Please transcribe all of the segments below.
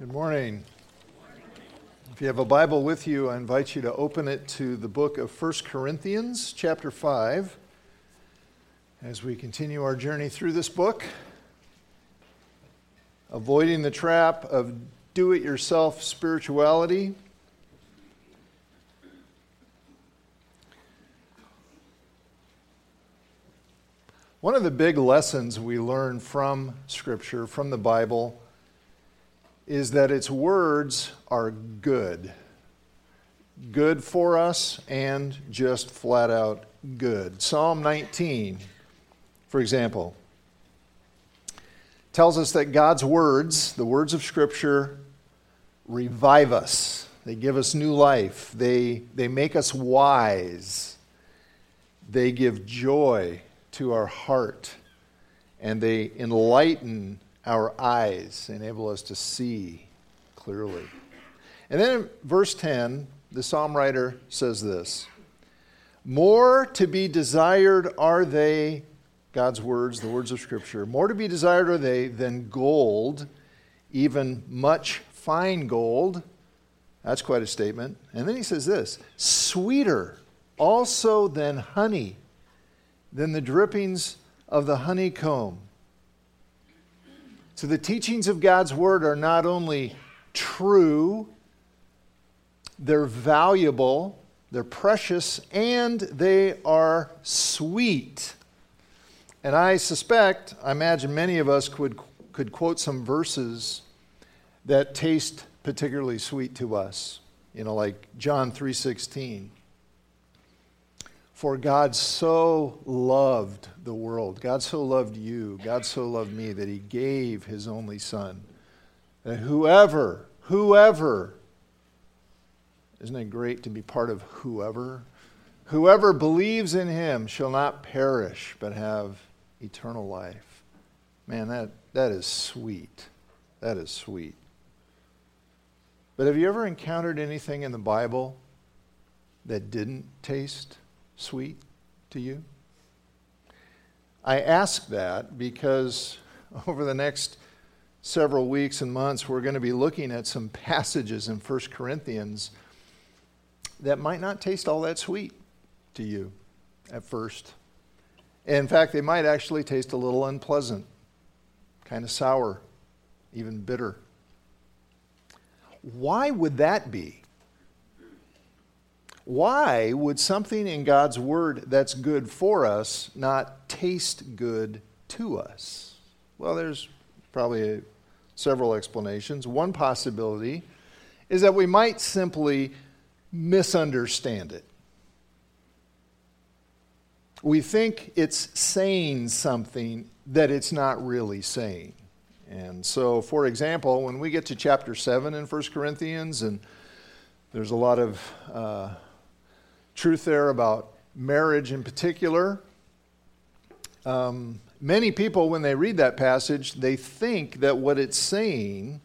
Good morning. If you have a Bible with you, I invite you to open it to the book of 1 Corinthians, chapter 5, as we continue our journey through this book, avoiding the trap of do-it-yourself spirituality. One of the big lessons we learn from Scripture, from the Bible, is that its words are good. Good for us and just flat out good. Psalm 19, for example, tells us that God's words, the words of Scripture, revive us. They give us new life. They make us wise. They give joy to our heart. And they enlighten our eyes, enable us to see clearly. And then in verse 10, the psalm writer says this: more to be desired are they, God's words, the words of Scripture, more to be desired are they than gold, even much fine gold. That's quite a statement. And then he says this: sweeter also than honey, than the drippings of the honeycomb. So the teachings of God's Word are not only true, they're valuable, they're precious, and they are sweet. And I imagine many of us could quote some verses that taste particularly sweet to us. You know, like John 3:16. For God so loved the world, God so loved you, God so loved me, that he gave his only son. That whoever, isn't it great to be part of whoever? Whoever believes in him shall not perish, but have eternal life. Man, that is sweet. That is sweet. But have you ever encountered anything in the Bible that didn't taste sweet to you? I ask that because over the next several weeks and months, we're going to be looking at some passages in 1 Corinthians that might not taste all that sweet to you at first. In fact, they might actually taste a little unpleasant, kind of sour, even bitter. Why would that be? Why would something in God's Word that's good for us not taste good to us? Well, there's probably several explanations. One possibility is that we might simply misunderstand it. We think it's saying something that it's not really saying. And so, for example, when we get to chapter 7 in 1 Corinthians, and there's a lot of truth there about marriage in particular. Many people, when they read that passage, they think that what it's saying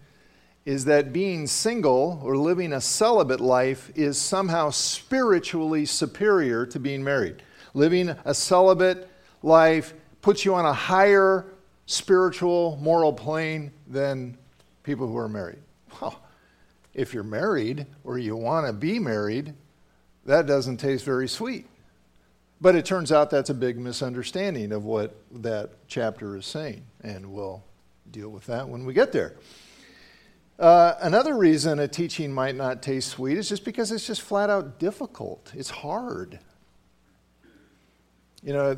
is that being single or living a celibate life is somehow spiritually superior to being married. Living a celibate life puts you on a higher spiritual, moral plane than people who are married. Well, if you're married or you want to be married, that doesn't taste very sweet. But it turns out that's a big misunderstanding of what that chapter is saying, and we'll deal with that when we get there. Another reason a teaching might not taste sweet is just because it's just flat out difficult. It's hard. You know,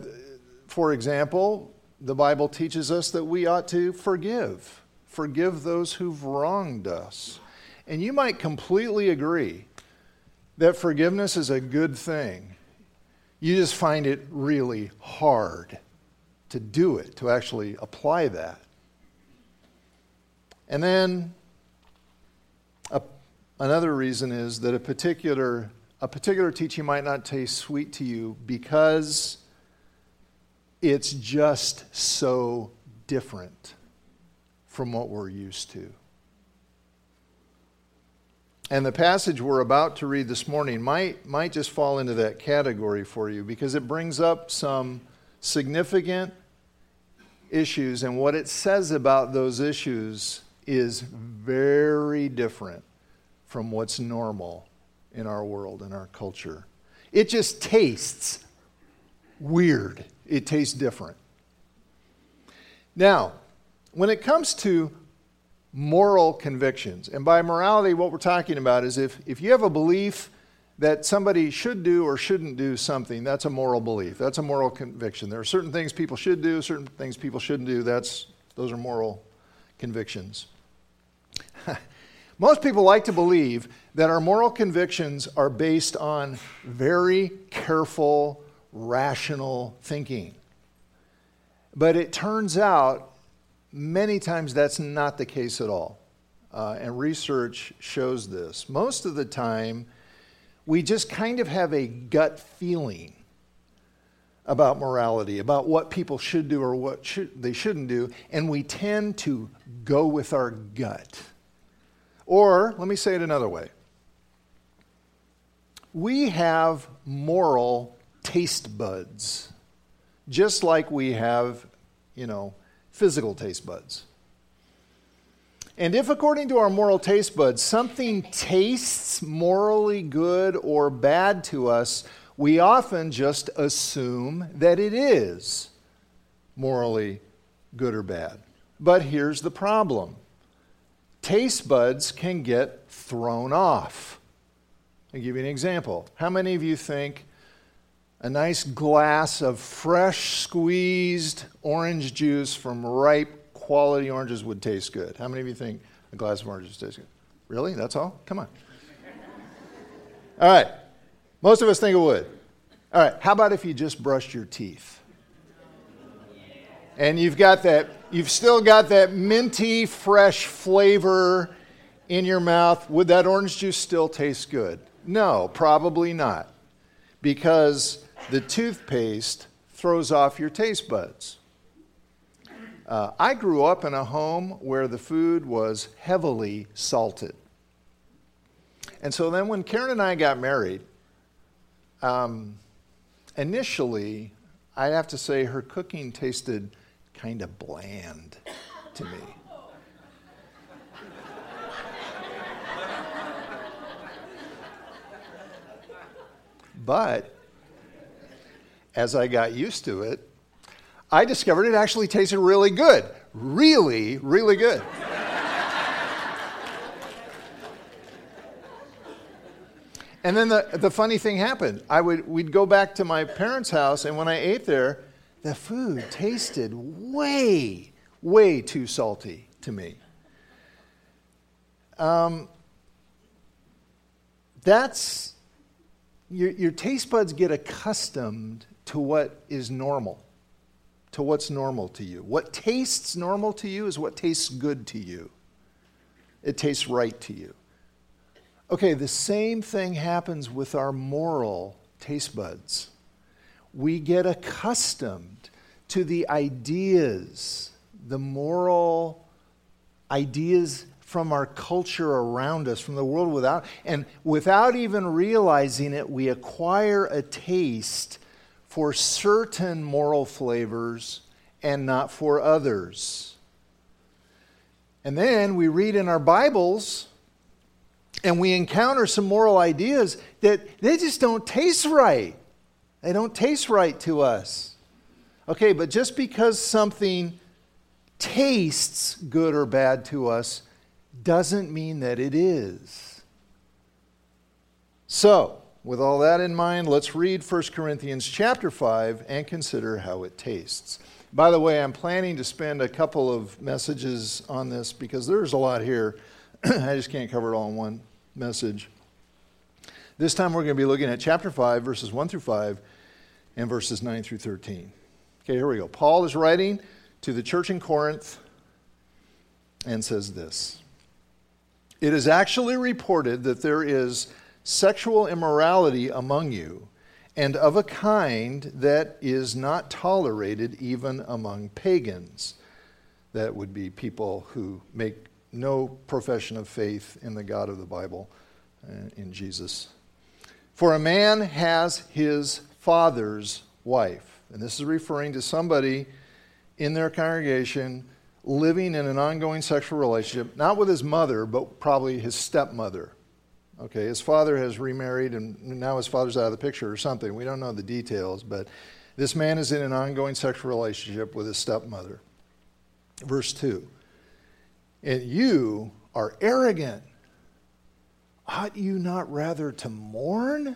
for example, the Bible teaches us that we ought to forgive. Forgive those who've wronged us. And you might completely agree that forgiveness is a good thing. You just find it really hard to do it, to actually apply that. And then another reason is that a particular teaching might not taste sweet to you because it's just so different from what we're used to. And the passage we're about to read this morning might just fall into that category for you, because it brings up some significant issues, and what it says about those issues is very different from what's normal in our world, in our culture. It just tastes weird. It tastes different. Now, when it comes to moral convictions, and by morality, what we're talking about is if you have a belief that somebody should do or shouldn't do something, that's a moral belief. That's a moral conviction. There are certain things people should do, certain things people shouldn't do. Those are moral convictions. Most people like to believe that our moral convictions are based on very careful, rational thinking. But it turns out many times that's not the case at all. And research shows this. Most of the time, we just kind of have a gut feeling about morality, about what people should do or what they shouldn't do, and we tend to go with our gut. Or, let me say it another way. We have moral taste buds, just like we have, physical taste buds. And if, according to our moral taste buds, something tastes morally good or bad to us, we often just assume that it is morally good or bad. But here's the problem. Taste buds can get thrown off. I'll give you an example. How many of you think a nice glass of fresh squeezed orange juice from ripe quality oranges would taste good? How many of you think a glass of oranges tastes good? Really? That's all? Come on. All right. Most of us think it would. All right. How about if you just brushed your teeth? And you've still got that minty, fresh flavor in your mouth. Would that orange juice still taste good? No, probably not. Because the toothpaste throws off your taste buds. I grew up in a home where the food was heavily salted. And so then when Karen and I got married, initially, I have to say her cooking tasted kind of bland to me. But as I got used to it, I discovered it actually tasted really good. Really, really good. And then the funny thing happened. We'd go back to my parents' house, and when I ate there, the food tasted way, way too salty to me. That's your taste buds get accustomed to what is normal. To what's normal to you. What tastes normal to you is what tastes good to you. It tastes right to you. Okay, the same thing happens with our moral taste buds. We get accustomed to the ideas, the moral ideas from our culture around us, from the world without, and without even realizing it, we acquire a taste for certain moral flavors and not for others. And then we read in our Bibles and we encounter some moral ideas that they just don't taste right. They don't taste right to us. Okay, but just because something tastes good or bad to us doesn't mean that it is. So, with all that in mind, let's read 1 Corinthians chapter 5 and consider how it tastes. By the way, I'm planning to spend a couple of messages on this because there's a lot here. I just can't cover it all in one message. This time we're going to be looking at chapter 5, verses 1 through 5, and verses 9 through 13. Okay, here we go. Paul is writing to the church in Corinth and says this. It is actually reported that there is sexual immorality among you, and of a kind that is not tolerated even among pagans. That would be people who make no profession of faith in the God of the Bible, in Jesus. For a man has his father's wife. And this is referring to somebody in their congregation living in an ongoing sexual relationship, not with his mother, but probably his stepmother. Okay, his father has remarried, and now his father's out of the picture or something. We don't know the details, but this man is in an ongoing sexual relationship with his stepmother. Verse 2, and you are arrogant. Ought you not rather to mourn?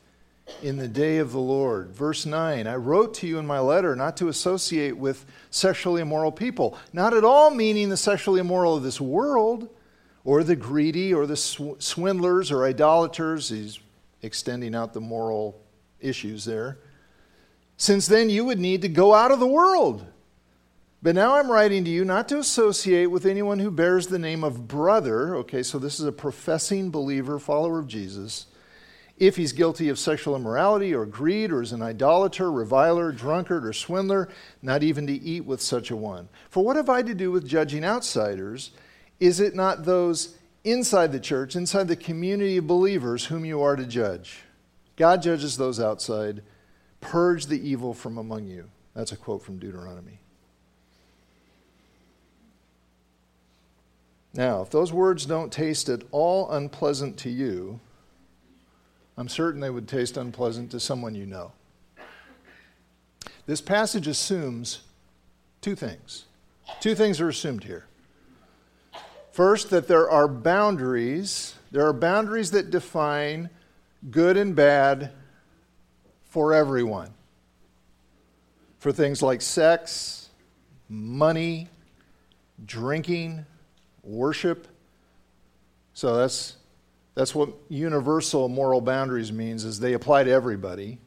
in the day of the Lord. Verse 9, I wrote to you in my letter not to associate with sexually immoral people, not at all meaning the sexually immoral of this world, or the greedy, or the swindlers, or idolaters. He's extending out the moral issues there. Since then you would need to go out of the world. But now I'm writing to you not to associate with anyone who bears the name of brother. Okay, so this is a professing believer, follower of Jesus. If he's guilty of sexual immorality or greed or is an idolater, reviler, drunkard, or swindler, not even to eat with such a one. For what have I to do with judging outsiders? Is it not those inside the church, inside the community of believers whom you are to judge? God judges those outside. Purge the evil from among you. That's a quote from Deuteronomy. Now, if those words don't taste at all unpleasant to you, I'm certain they would taste unpleasant to someone you know. This passage assumes two things. Two things are assumed here. First, that there are boundaries. There are boundaries that define good and bad for everyone. For things like sex, money, drinking, worship. So that's what universal moral boundaries means, is they apply to everybody.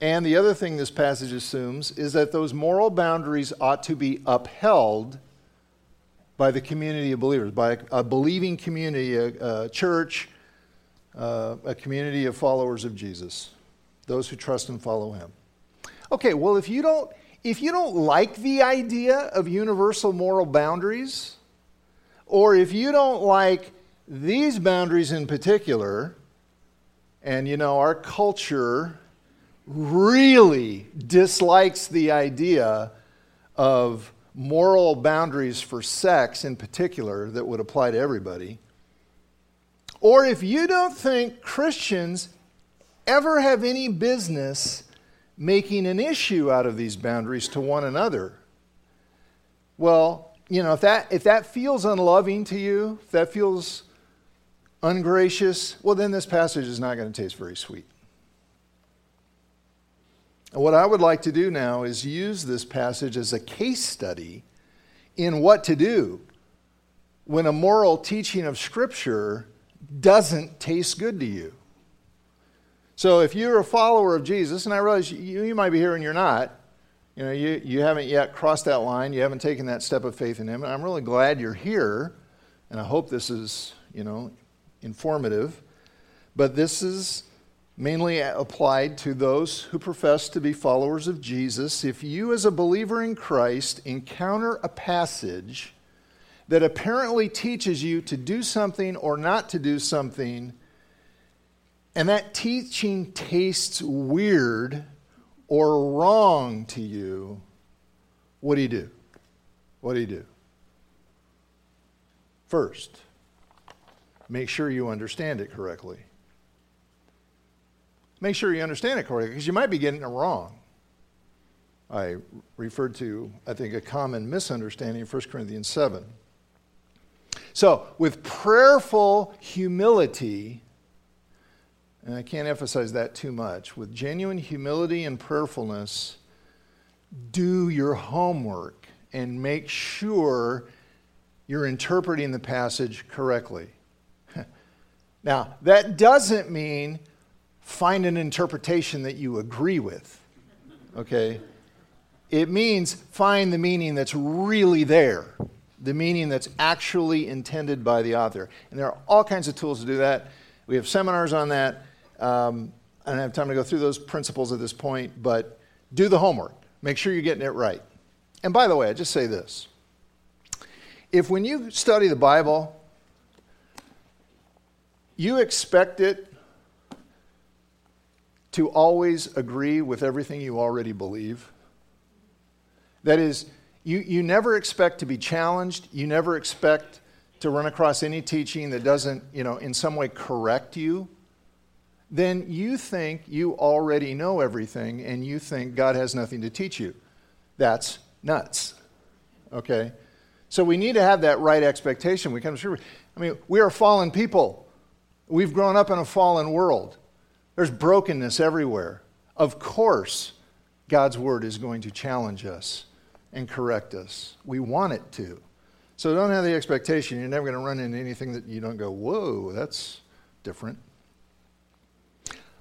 And the other thing this passage assumes is that those moral boundaries ought to be upheld by the community of believers, by a believing community, a church, a community of followers of Jesus, those who trust and follow him. Okay, well, if you don't like the idea of universal moral boundaries, or if you don't like these boundaries in particular, and you know, our culture really dislikes the idea of moral boundaries for sex in particular that would apply to everybody. Or if you don't think Christians ever have any business making an issue out of these boundaries to one another, well, you know, if that feels unloving to you, if that feels ungracious, well, then this passage is not going to taste very sweet. And what I would like to do now is use this passage as a case study in what to do when a moral teaching of Scripture doesn't taste good to you. So if you're a follower of Jesus, and I realize you might be here and you're not, you know, you haven't yet crossed that line, you haven't taken that step of faith in him, and I'm really glad you're here, and I hope this is, you know, informative, but this is mainly applied to those who profess to be followers of Jesus. If you as a believer in Christ encounter a passage that apparently teaches you to do something or not to do something, and that teaching tastes weird or wrong to you, what do you do? What do you do? First, make sure you understand it correctly. Make sure you understand it correctly, because you might be getting it wrong. I referred to, I think, a common misunderstanding of 1 Corinthians 7. So, with prayerful humility, and I can't emphasize that too much, with genuine humility and prayerfulness, do your homework and make sure you're interpreting the passage correctly. Now, that doesn't mean find an interpretation that you agree with, okay? It means find the meaning that's really there, the meaning that's actually intended by the author. And there are all kinds of tools to do that. We have seminars on that. I don't have time to go through those principles at this point, but do the homework. Make sure you're getting it right. And by the way, I just say this. If when you study the Bible, you expect it to always agree with everything you already believe, that is, you never expect to be challenged. You never expect to run across any teaching that doesn't, in some way correct you. Then you think you already know everything, and you think God has nothing to teach you. That's nuts. Okay? So we need to have that right expectation. We come to sure. I mean, we are fallen people. We've grown up in a fallen world. There's brokenness everywhere. Of course, God's word is going to challenge us and correct us. We want it to. So don't have the expectation. You're never going to run into anything that you don't go, whoa, that's different.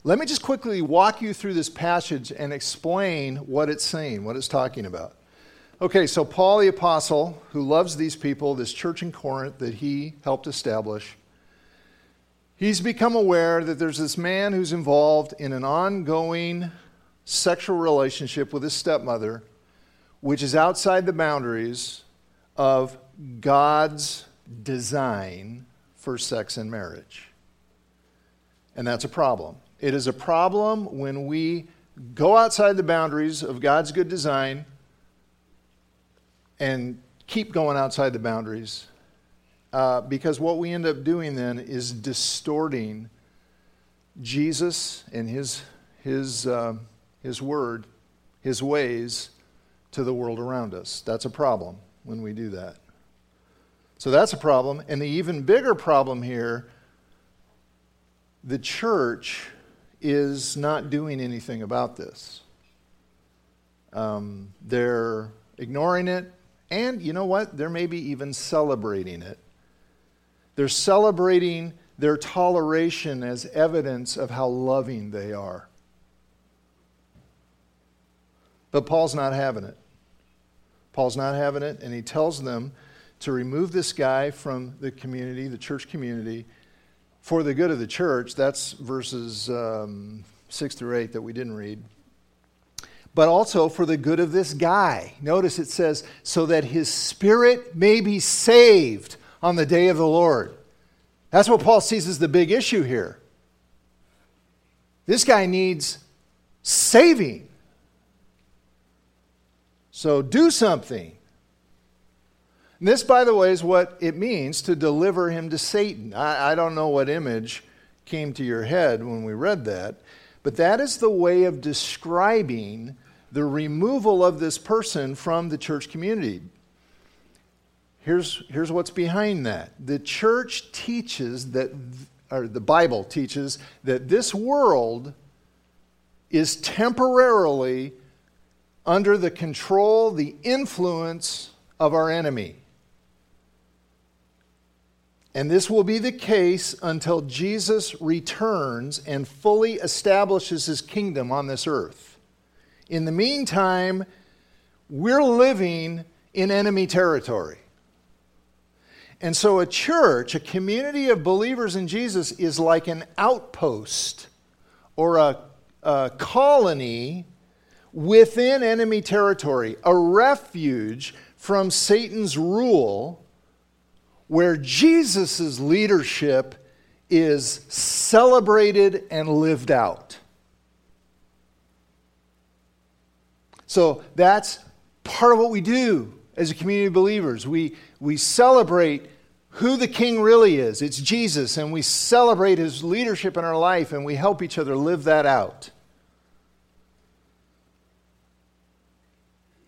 Let me just quickly walk you through this passage and explain what it's saying, what it's talking about. Okay, so Paul the apostle, who loves these people, this church in Corinth that he helped establish, he's become aware that there's this man who's involved in an ongoing sexual relationship with his stepmother, which is outside the boundaries of God's design for sex and marriage. And that's a problem. It is a problem when we go outside the boundaries of God's good design and keep going outside the boundaries. Because what we end up doing then is distorting Jesus and his word, his ways to the world around us. That's a problem when we do that. So that's a problem. And the even bigger problem here, the church is not doing anything about this. They're ignoring it. And you know what? They're maybe even celebrating it. They're celebrating their toleration as evidence of how loving they are. But Paul's not having it. Paul's not having it, and he tells them to remove this guy from the community, the church community, for the good of the church. That's verses 6 through 8 that we didn't read. But also for the good of this guy. Notice it says, so that his spirit may be saved on the day of the Lord. That's what Paul sees as the big issue here. This guy needs saving. So do something. And this, by the way, is what it means to deliver him to Satan. I don't know what image came to your head when we read that, but that is the way of describing the removal of this person from the church community. Here's what's behind that. The church teaches that, or the Bible teaches, that this world is temporarily under the control, the influence of our enemy. And this will be the case until Jesus returns and fully establishes his kingdom on this earth. In the meantime, we're living in enemy territory. And so a church, a community of believers in Jesus, is like an outpost or a colony within enemy territory, a refuge from Satan's rule where Jesus' leadership is celebrated and lived out. So that's part of what we do as a community of believers. We celebrate who the king really is. It's Jesus, and we celebrate his leadership in our life, and we help each other live that out.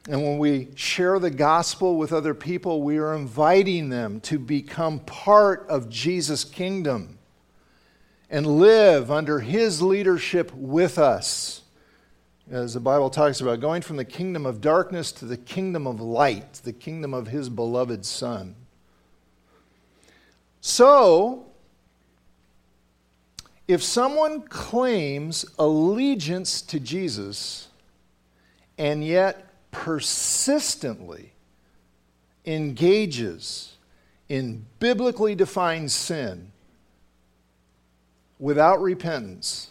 And when we share the gospel with other people, we are inviting them to become part of Jesus' kingdom and live under his leadership with us. As the Bible talks about, going from the kingdom of darkness to the kingdom of light, the kingdom of his beloved Son. So, if someone claims allegiance to Jesus and yet persistently engages in biblically defined sin, without repentance.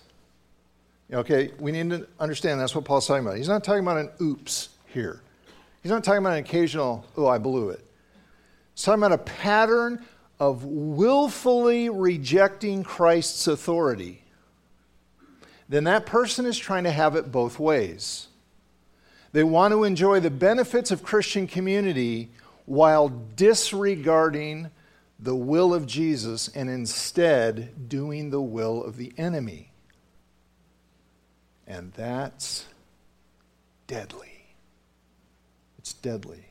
Okay, we need to understand that's what Paul's talking about. He's not talking about an oops here. He's not talking about an occasional, oh, I blew it. He's talking about a pattern of willfully rejecting Christ's authority. Then that person is trying to have it both ways. They want to enjoy the benefits of Christian community while disregarding the will of Jesus and instead doing the will of the enemy. And that's deadly. It's deadly.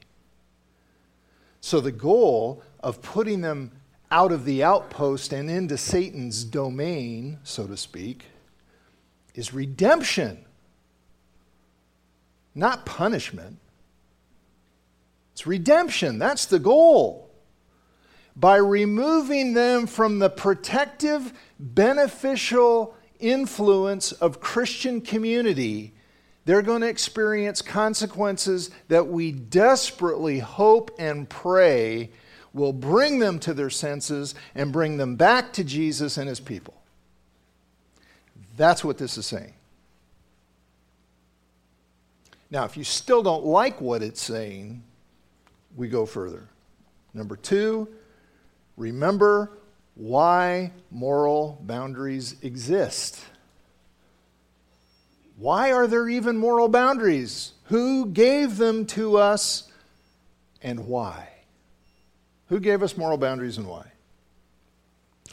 So the goal of putting them out of the outpost and into Satan's domain, so to speak, is redemption, not punishment. It's redemption. That's the goal. By removing them from the protective, beneficial influence of Christian community, they're going to experience consequences that we desperately hope and pray will bring them to their senses and bring them back to Jesus and his people. That's what this is saying. Now, if you still don't like what it's saying, we go further. Number two, remember why moral boundaries exist. Why are there even moral boundaries? Who gave them to us and why? Who gave us moral boundaries and why?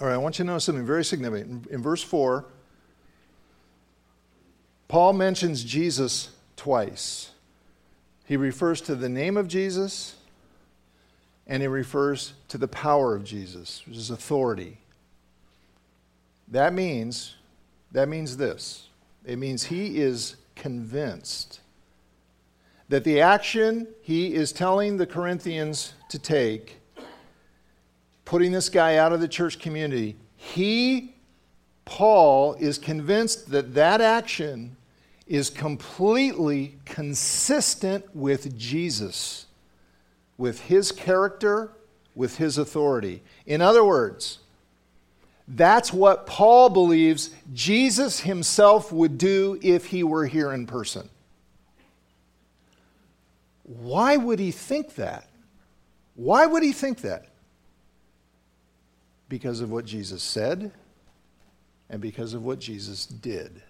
All right, I want you to know something very significant. In verse 4, Paul mentions Jesus twice. He refers to the name of Jesus and he refers to the power of Jesus, which is authority. That means this. It means he is convinced that the action he is telling the Corinthians to take, putting this guy out of the church community, Paul, is convinced that that action is completely consistent with Jesus, with his character, with his authority. In other words, that's what Paul believes Jesus himself would do if he were here in person. Why would he think that? Why would he think that? Because of what Jesus said and because of what Jesus did.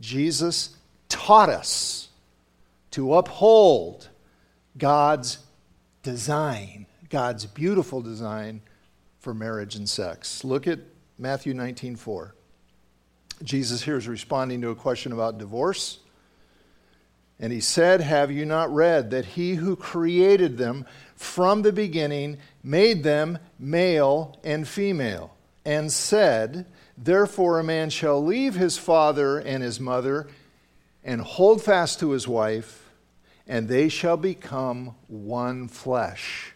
Jesus taught us to uphold God's design, God's beautiful design for marriage and sex. Look at Matthew 19:4. Jesus here is responding to a question about divorce. And he said, "Have you not read that he who created them from the beginning made them male and female, and said, 'Therefore a man shall leave his father and his mother and hold fast to his wife, and they shall become one flesh.'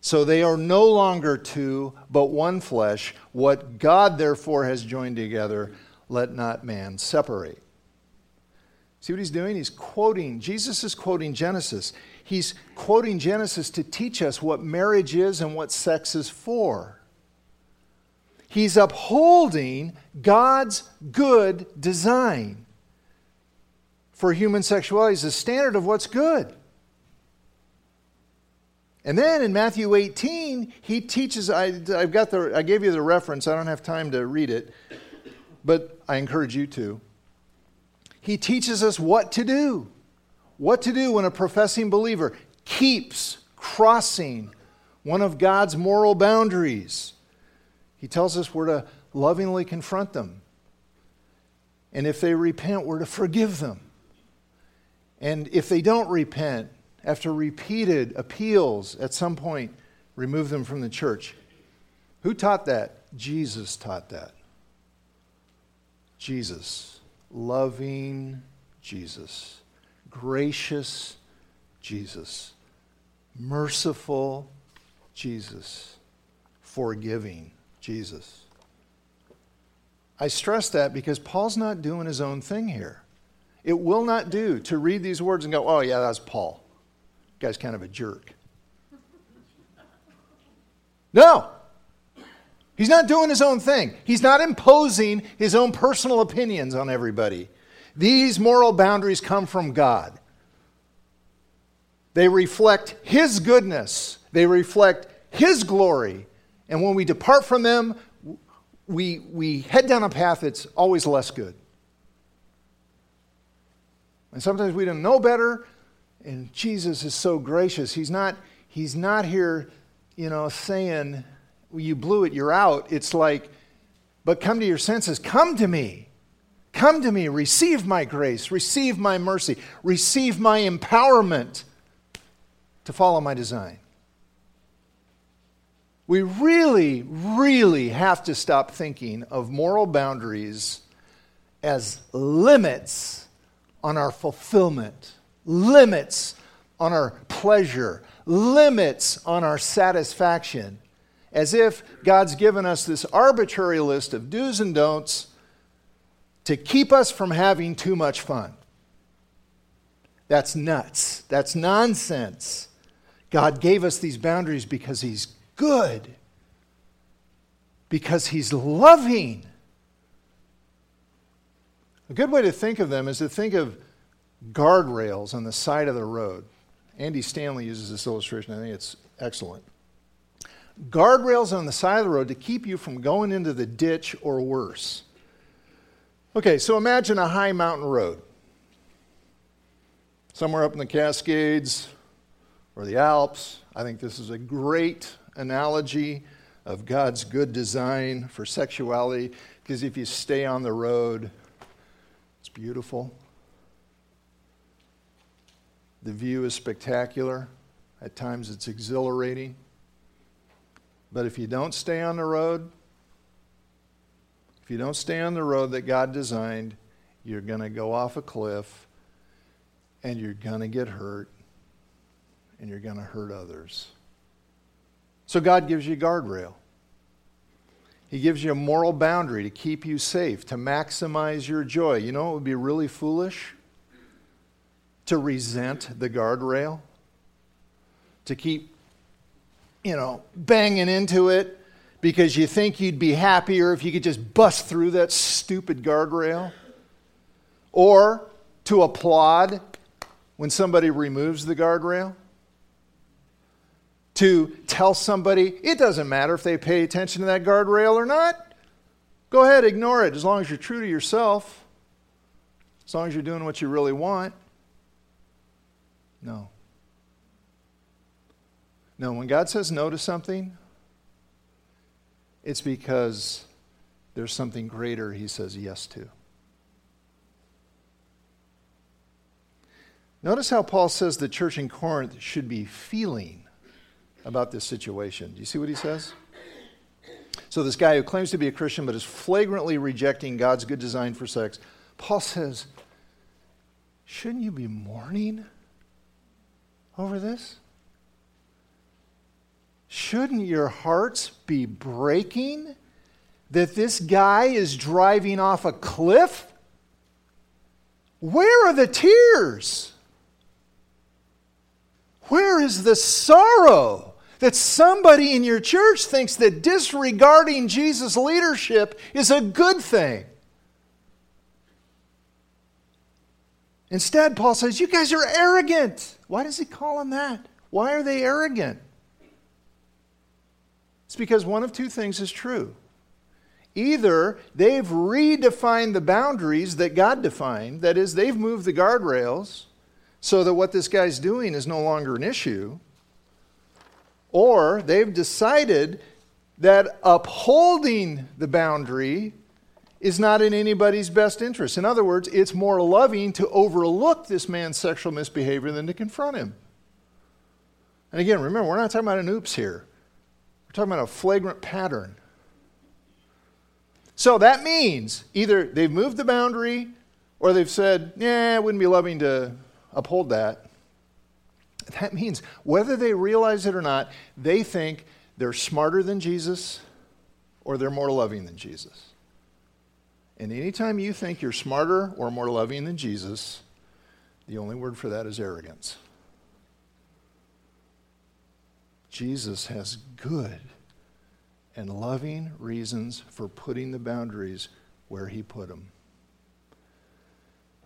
So they are no longer two, but one flesh. What God therefore has joined together, let not man separate." See what he's doing? Jesus is quoting Genesis. He's quoting Genesis to teach us what marriage is and what sex is for. He's upholding God's good design for human sexuality is the standard of what's good. And then in Matthew 18, he teaches, I gave you the reference, I don't have time to read it, but I encourage you to. He teaches us what to do. What to do when a professing believer keeps crossing one of God's moral boundaries. He tells us we're to lovingly confront them. And if they repent, we're to forgive them. And if they don't repent, after repeated appeals, at some point, remove them from the church. Who taught that? Jesus taught that. Jesus. Loving Jesus. Gracious Jesus. Merciful Jesus. Forgiving Jesus. I stress that because Paul's not doing his own thing here. It will not do to read these words and go, "Oh, yeah, that's Paul. The guy's kind of a jerk." No. He's not doing his own thing. He's not imposing his own personal opinions on everybody. These moral boundaries come from God. They reflect his goodness. They reflect his glory. And when we depart from them, we head down a path that's always less good. And sometimes we don't know better. And Jesus is so gracious. He's not here, saying, well, you blew it, you're out. It's like, but come to your senses. Come to me. Come to me. Receive my grace. Receive my mercy. Receive my empowerment to follow my design. We really, really have to stop thinking of moral boundaries as limits on our fulfillment, limits on our pleasure, limits on our satisfaction, as if God's given us this arbitrary list of do's and don'ts to keep us from having too much fun. That's nuts. That's nonsense. God gave us these boundaries because he's good, because he's loving. A good way to think of them is to think of guardrails on the side of the road. Andy Stanley uses this illustration. I think it's excellent. Guardrails on the side of the road to keep you from going into the ditch or worse. Okay, so imagine a high mountain road. Somewhere up in the Cascades or the Alps. I think this is a great analogy of God's good design for sexuality, because if you stay on the road, it's beautiful. The view is spectacular. At times it's exhilarating. But if you don't stay on the road, that God designed, you're going to go off a cliff, and you're going to get hurt, and you're going to hurt others. So God gives you a guardrail. He gives you a moral boundary to keep you safe, to maximize your joy. You know what would be really foolish? To resent the guardrail, to keep banging into it because you think you'd be happier if you could just bust through that stupid guardrail, or to applaud when somebody removes the guardrail, to tell somebody, it doesn't matter if they pay attention to that guardrail or not, go ahead, ignore it, as long as you're true to yourself, as long as you're doing what you really want. No. No, when God says no to something, it's because there's something greater he says yes to. Notice how Paul says the church in Corinth should be feeling about this situation. Do you see what he says? So this guy who claims to be a Christian but is flagrantly rejecting God's good design for sex, Paul says, shouldn't you be mourning over this? Shouldn't your hearts be breaking that this guy is driving off a cliff? Where are the tears? Where is the sorrow that somebody in your church thinks that disregarding Jesus' leadership is a good thing? Instead, Paul says, you guys are arrogant. Why does he call them that? Why are they arrogant? It's because one of two things is true. Either they've redefined the boundaries that God defined, that is, they've moved the guardrails so that what this guy's doing is no longer an issue, or they've decided that upholding the boundary is not in anybody's best interest. In other words, it's more loving to overlook this man's sexual misbehavior than to confront him. And again, remember, we're not talking about an oops here. We're talking about a flagrant pattern. So that means either they've moved the boundary or they've said, yeah, it wouldn't be loving to uphold that. That means whether they realize it or not, they think they're smarter than Jesus or they're more loving than Jesus. And anytime you think you're smarter or more loving than Jesus, the only word for that is arrogance. Jesus has good and loving reasons for putting the boundaries where he put them.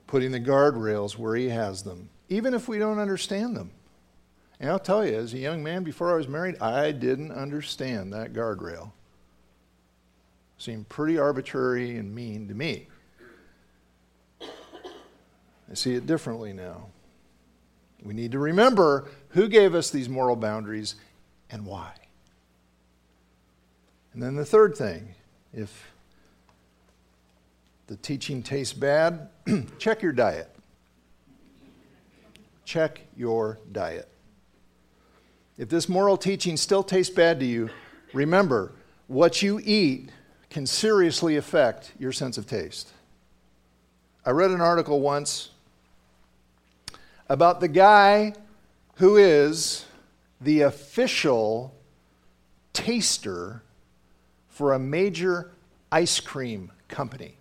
Putting the guardrails where he has them, even if we don't understand them. And I'll tell you, as a young man, before I was married, I didn't understand that guardrail. It seemed pretty arbitrary and mean to me. I see it differently now. We need to remember who gave us these moral boundaries and why. And then the third thing, if the teaching tastes bad, check your diet. Check your diet. If this moral teaching still tastes bad to you, remember, what you eat can seriously affect your sense of taste. I read an article once about the guy who is the official taster for a major ice cream company.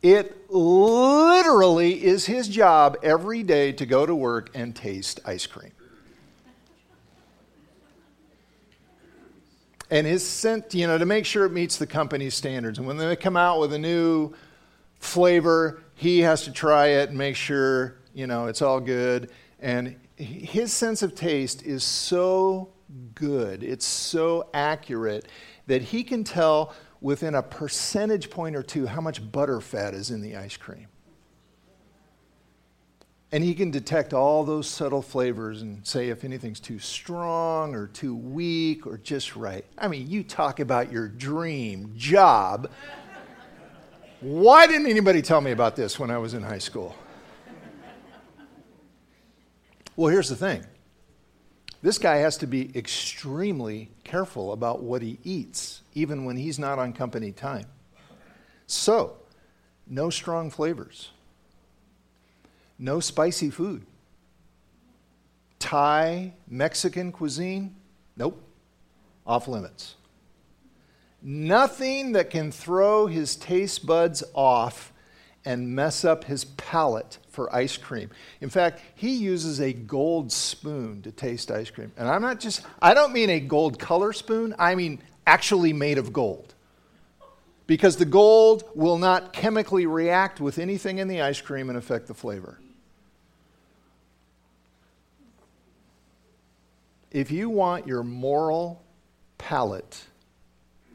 It literally is his job every day to go to work and taste ice cream. And his scent, to make sure it meets the company's standards. And when they come out with a new flavor, he has to try it and make sure, it's all good. And his sense of taste is so good, it's so accurate, that he can tell within a percentage point or two how much butter fat is in the ice cream. And he can detect all those subtle flavors and say if anything's too strong or too weak or just right. I mean, you talk about your dream job. Why didn't anybody tell me about this when I was in high school? Well, here's the thing. This guy has to be extremely careful about what he eats, even when he's not on company time. So, no strong flavors. No spicy food. Thai, Mexican cuisine, nope, off limits. Nothing that can throw his taste buds off and mess up his palate for ice cream. In fact, he uses a gold spoon to taste ice cream. And I don't mean a gold color spoon, I mean actually made of gold. Because the gold will not chemically react with anything in the ice cream and affect the flavor. If you want your moral palate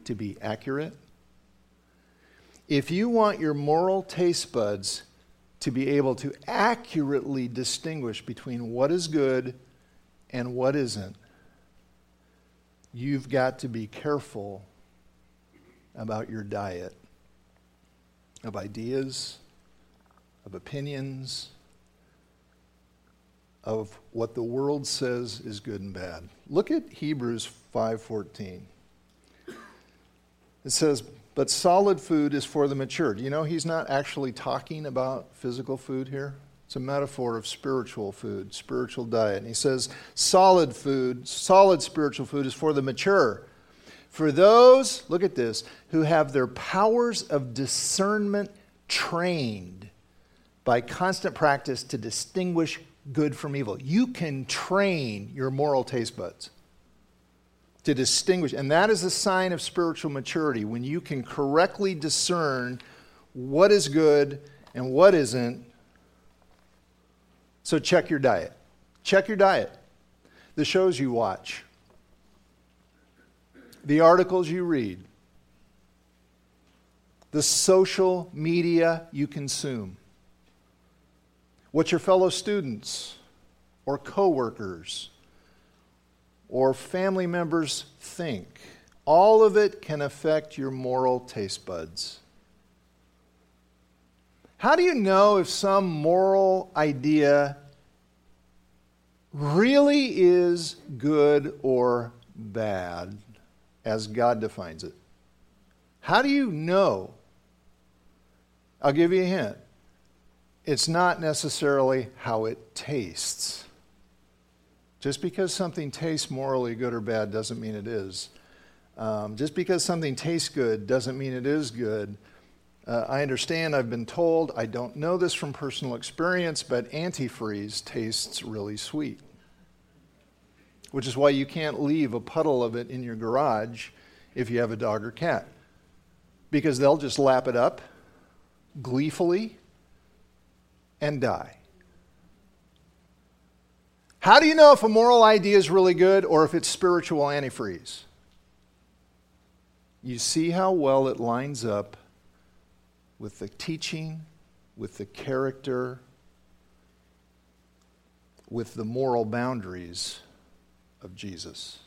to be accurate, if you want your moral taste buds to be able to accurately distinguish between what is good and what isn't, you've got to be careful about your diet of ideas, of opinions, of what the world says is good and bad. Look at Hebrews 5:14. It says, but solid food is for the mature. Do you know he's not actually talking about physical food here? It's a metaphor of spiritual food, spiritual diet. And he says, solid food, solid spiritual food is for the mature. For those, look at this, who have their powers of discernment trained by constant practice to distinguish good from evil. You can train your moral taste buds to distinguish. And that is a sign of spiritual maturity, when you can correctly discern what is good and what isn't. So check your diet. Check your diet. The shows you watch. The articles you read, the social media you consume, what your fellow students or coworkers or family members think, all of it can affect your moral taste buds. How do you know if some moral idea really is good or bad, as God defines it? How do you know? I'll give you a hint. It's not necessarily how it tastes. Just because something tastes morally good or bad doesn't mean it is. Just because something tastes good doesn't mean it is good. I understand, I've been told, I don't know this from personal experience, but antifreeze tastes really sweet. which is why you can't leave a puddle of it in your garage if you have a dog or cat, because they'll just lap it up gleefully and die. How do you know if a moral idea is really good or if it's spiritual antifreeze? You see how well it lines up with the teaching, with the character, with the moral boundaries of Jesus.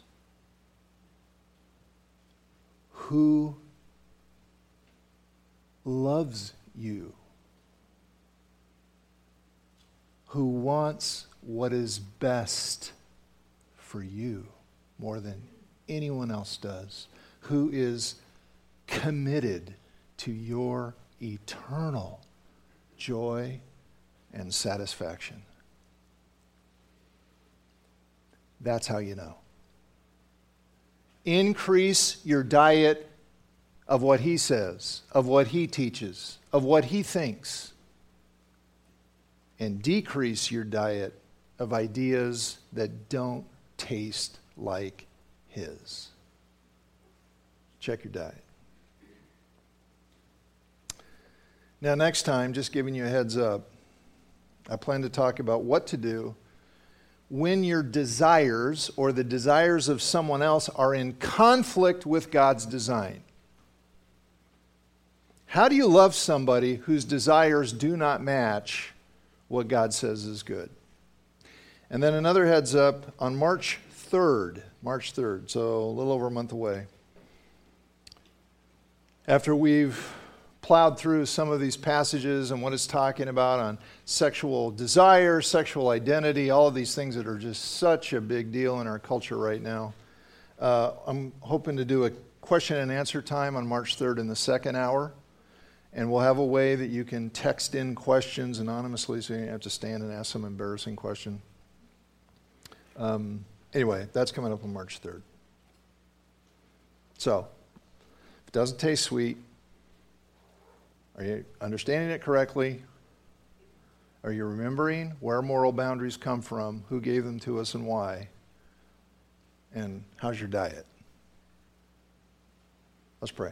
Who loves you? Who wants what is best for you more than anyone else does? Who is committed to your eternal joy and satisfaction? That's how you know. Increase your diet of what he says, of what he teaches, of what he thinks, and decrease your diet of ideas that don't taste like his. Check your diet. Now, next time, just giving you a heads up, I plan to talk about what to do when your desires or the desires of someone else are in conflict with God's design. How do you love somebody whose desires do not match what God says is good? And then another heads up, on March 3rd, so a little over a month away, after we've plowed through some of these passages and what it's talking about on sexual desire, sexual identity, all of these things that are just such a big deal in our culture right now. I'm hoping to do a question and answer time on March 3rd in the second hour, and we'll have a way that you can text in questions anonymously so you don't have to stand and ask some embarrassing question. Anyway, that's coming up on March 3rd. So, if it doesn't taste sweet, are you understanding it correctly? Are you remembering where moral boundaries come from, who gave them to us and why? And how's your diet? Let's pray.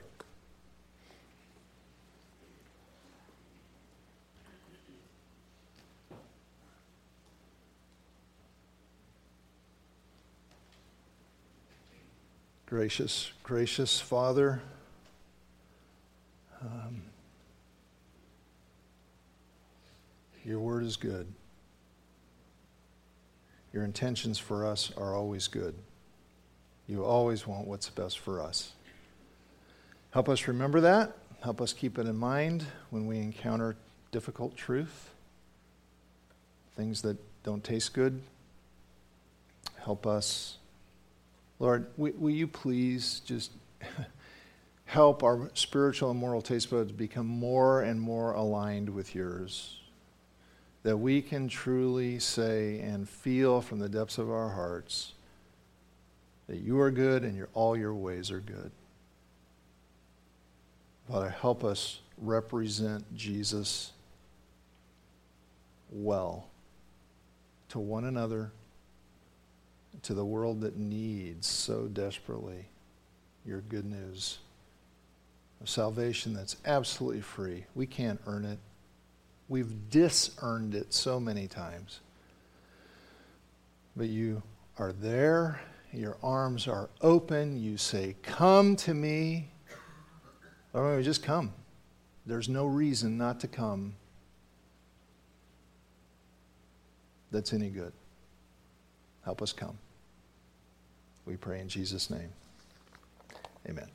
Gracious Father, your word is good. Your intentions for us are always good. You always want what's best for us. Help us remember that. Help us keep it in mind when we encounter difficult truth, things that don't taste good. Help us. Lord, will you please just help our spiritual and moral taste buds become more and more aligned with yours, that we can truly say and feel from the depths of our hearts that you are good and all your ways are good. Father, help us represent Jesus well to one another, to the world that needs so desperately your good news of salvation that's absolutely free. We can't earn it. We've disearned it so many times. But you are there. Your arms are open. You say, come to me. Lord, just come. There's no reason not to come that's any good. Help us come. We pray in Jesus' name. Amen.